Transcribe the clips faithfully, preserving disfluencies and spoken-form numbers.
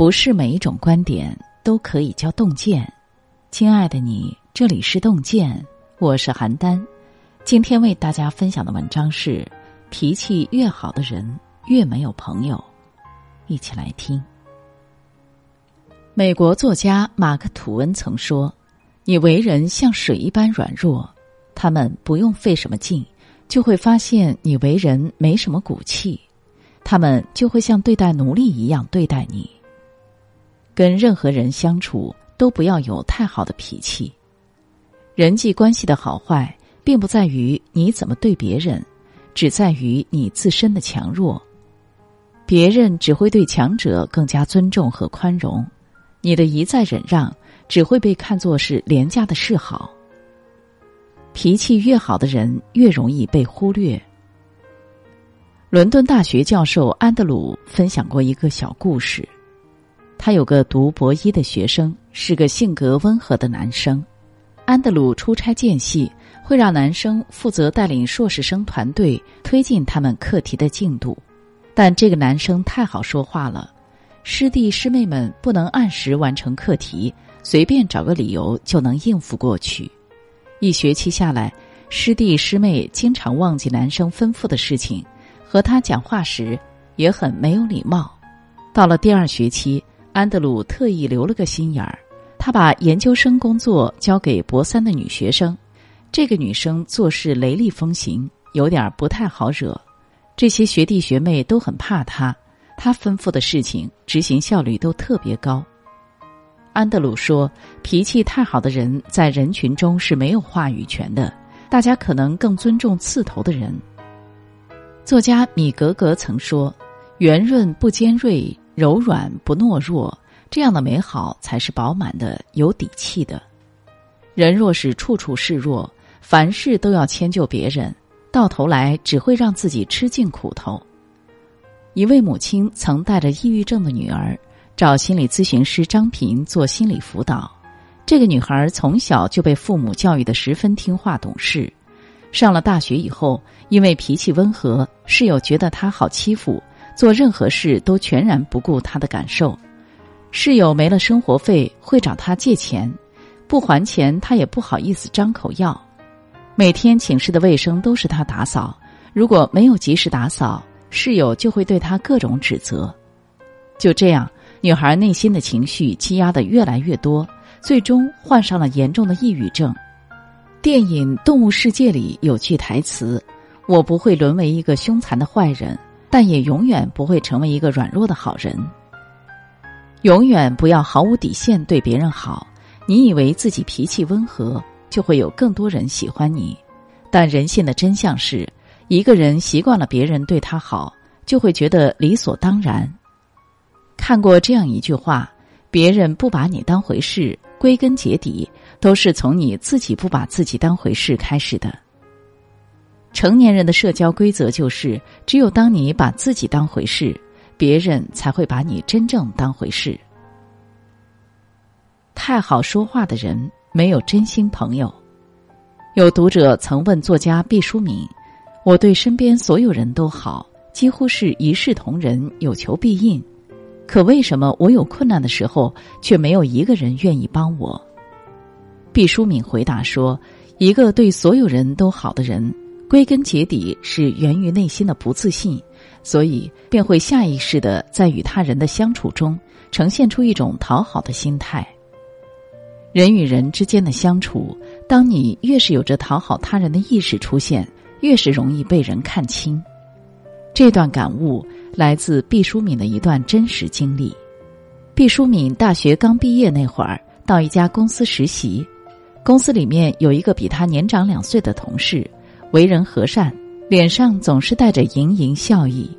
不是每一种观点都可以叫洞见。亲爱的你，这里是洞见，我是韩丹。今天为大家分享的文章是脾气越好的人越没有朋友，一起来听。美国作家马克·吐温曾说，你为人像水一般软弱，他们不用费什么劲就会发现你为人没什么骨气，他们就会像对待奴隶一样对待你。跟任何人相处都不要有太好的脾气。人际关系的好坏并不在于你怎么对别人，只在于你自身的强弱。别人只会对强者更加尊重和宽容，你的一再忍让只会被看作是廉价的示好。脾气越好的人越容易被忽略。伦敦大学教授安德鲁分享过一个小故事。他有个读博一的学生，是个性格温和的男生。安德鲁出差间隙会让男生负责带领硕士生团队推进他们课题的进度，但这个男生太好说话了，师弟师妹们不能按时完成课题，随便找个理由就能应付过去。一学期下来，师弟师妹经常忘记男生吩咐的事情，和他讲话时也很没有礼貌。到了第二学期，安德鲁特意留了个心眼儿，他把研究生工作交给博三的女学生。这个女生做事雷厉风行，有点不太好惹，这些学弟学妹都很怕她，她吩咐的事情执行效率都特别高。安德鲁说，脾气太好的人在人群中是没有话语权的，大家可能更尊重刺头的人。作家米格格曾说，圆润不尖锐，柔软不懦弱，这样的美好才是饱满的，有底气的。人若是处处示弱，凡事都要迁就别人，到头来只会让自己吃尽苦头。一位母亲曾带着抑郁症的女儿找心理咨询师张平做心理辅导。这个女孩从小就被父母教育得十分听话懂事，上了大学以后，因为脾气温和，室友觉得她好欺负，做任何事都全然不顾她的感受。室友没了生活费会找她借钱，不还钱她也不好意思张口要。每天寝室的卫生都是她打扫，如果没有及时打扫，室友就会对她各种指责。就这样，女孩内心的情绪积压得越来越多，最终患上了严重的抑郁症。电影《动物世界》里有句台词，我不会沦为一个凶残的坏人，但也永远不会成为一个软弱的好人。永远不要毫无底线对别人好，你以为自己脾气温和，就会有更多人喜欢你。但人性的真相是，一个人习惯了别人对他好，就会觉得理所当然。看过这样一句话，别人不把你当回事，归根结底都是从你自己不把自己当回事开始的。成年人的社交规则就是，只有当你把自己当回事，别人才会把你真正当回事。太好说话的人没有真心朋友。有读者曾问作家毕淑敏，我对身边所有人都好，几乎是一视同仁，有求必应，可为什么我有困难的时候却没有一个人愿意帮我？毕淑敏回答说，一个对所有人都好的人，归根结底是源于内心的不自信，所以便会下意识地在与他人的相处中呈现出一种讨好的心态。人与人之间的相处，当你越是有着讨好他人的意识出现，越是容易被人看清。这段感悟来自毕淑敏的一段真实经历。毕淑敏大学刚毕业那会儿，到一家公司实习，公司里面有一个比他年长两岁的同事，为人和善，脸上总是带着盈盈笑意。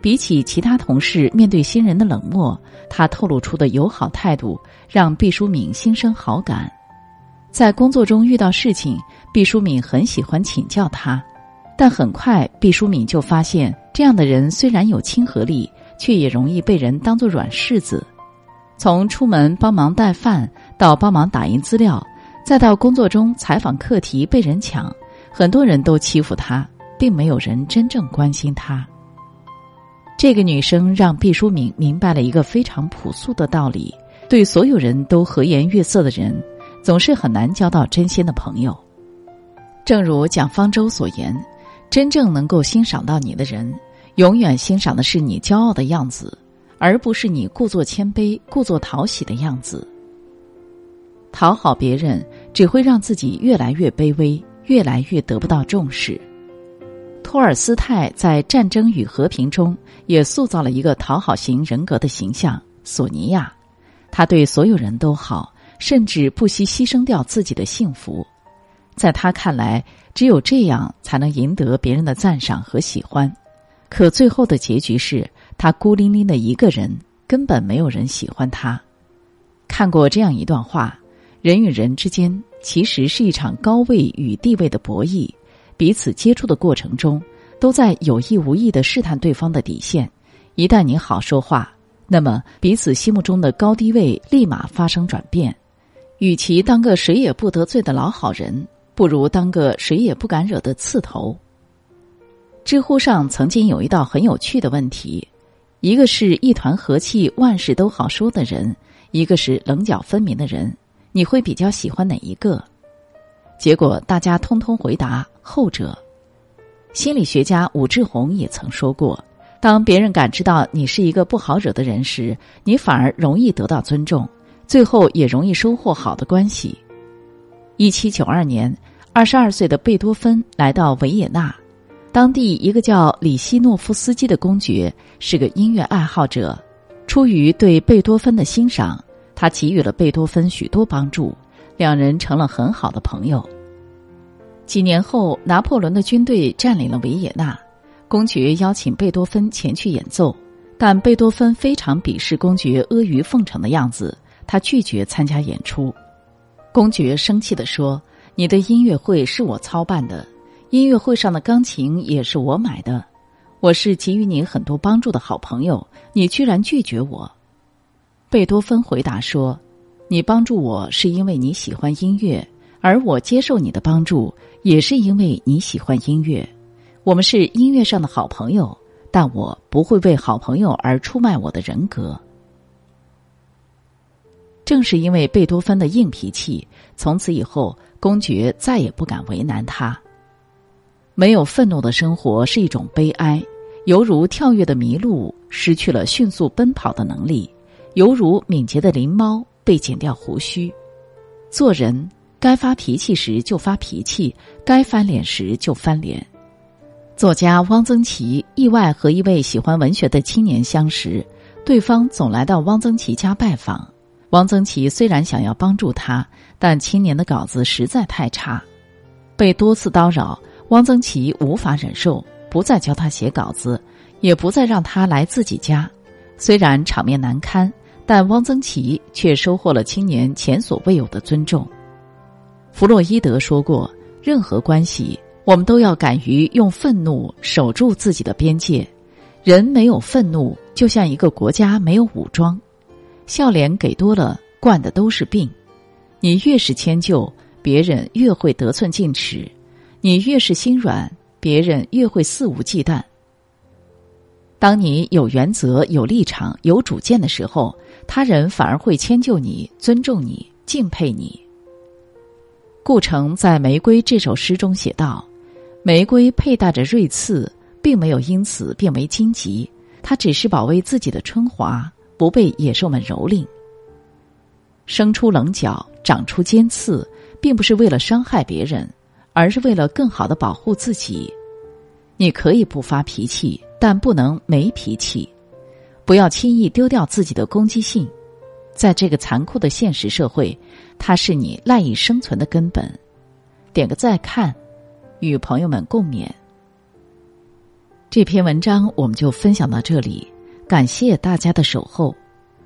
比起其他同事面对新人的冷漠，他透露出的友好态度让毕淑敏心生好感。在工作中遇到事情，毕淑敏很喜欢请教他，但很快毕淑敏就发现，这样的人虽然有亲和力，却也容易被人当作软柿子。从出门帮忙带饭到帮忙打印资料，再到工作中采访课题被人抢，很多人都欺负他，并没有人真正关心他。这个女生让毕淑敏明白了一个非常朴素的道理：对所有人都和颜悦色的人，总是很难交到真心的朋友。正如蒋方舟所言，真正能够欣赏到你的人，永远欣赏的是你骄傲的样子，而不是你故作谦卑、故作讨喜的样子。讨好别人只会让自己越来越卑微，越来越得不到重视。托尔斯泰在《战争与和平》中也塑造了一个讨好型人格的形象——索尼娅。他对所有人都好，甚至不惜牺牲掉自己的幸福。在他看来，只有这样才能赢得别人的赞赏和喜欢。可最后的结局是，他孤零零的一个人，根本没有人喜欢他。看过这样一段话：人与人之间其实是一场高位与地位的博弈，彼此接触的过程中，都在有意无意地试探对方的底线。一旦你好说话，那么彼此心目中的高低位立马发生转变。与其当个谁也不得罪的老好人，不如当个谁也不敢惹的刺头。知乎上曾经有一道很有趣的问题，一个是一团和气万事都好说的人，一个是棱角分明的人，你会比较喜欢哪一个？结果大家通通回答后者。心理学家武志红也曾说过，当别人感知到你是一个不好惹的人时，你反而容易得到尊重，最后也容易收获好的关系。一七九二年，二十二岁的贝多芬来到维也纳，当地一个叫里希诺夫斯基的公爵是个音乐爱好者。出于对贝多芬的欣赏，他给予了贝多芬许多帮助，两人成了很好的朋友。几年后，拿破仑的军队占领了维也纳，公爵邀请贝多芬前去演奏，但贝多芬非常鄙视公爵阿谀奉承的样子，他拒绝参加演出。公爵生气地说：“你的音乐会是我操办的，音乐会上的钢琴也是我买的，我是给予你很多帮助的好朋友，你居然拒绝我。”贝多芬回答说：“你帮助我是因为你喜欢音乐，而我接受你的帮助也是因为你喜欢音乐。我们是音乐上的好朋友，但我不会为好朋友而出卖我的人格。”正是因为贝多芬的硬脾气，从此以后，公爵再也不敢为难他。没有愤怒的生活是一种悲哀，犹如跳跃的麋鹿失去了迅速奔跑的能力，犹如敏捷的灵猫被剪掉胡须。做人，该发脾气时就发脾气，该翻脸时就翻脸。作家汪曾祺意外和一位喜欢文学的青年相识，对方总来到汪曾祺家拜访。汪曾祺虽然想要帮助他，但青年的稿子实在太差，被多次叨扰，汪曾祺无法忍受，不再教他写稿子，也不再让他来自己家。虽然场面难堪，但汪曾祺却收获了青年前所未有的尊重。弗洛伊德说过，任何关系，我们都要敢于用愤怒守住自己的边界。人没有愤怒，就像一个国家没有武装。笑脸给多了，惯的都是病。你越是迁就，别人越会得寸进尺。你越是心软，别人越会肆无忌惮。当你有原则、有立场、有主见的时候，他人反而会迁就你、尊重你、敬佩你。顾城在《玫瑰》这首诗中写道：“玫瑰佩戴着锐刺，并没有因此变为荆棘，它只是保卫自己的春华，不被野兽们蹂躏。”生出棱角，长出尖刺，并不是为了伤害别人，而是为了更好地保护自己。你可以不发脾气，但不能没脾气。不要轻易丢掉自己的攻击性。在这个残酷的现实社会，它是你赖以生存的根本。点个再看，与朋友们共勉。这篇文章我们就分享到这里，感谢大家的守候。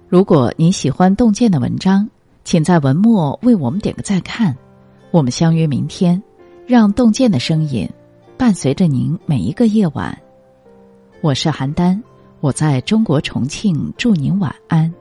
如果您喜欢洞见的文章，请在文末为我们点个再看。我们相约明天，让洞见的声音伴随着您每一个夜晚。我是邯郸，我在中国重庆，祝您晚安。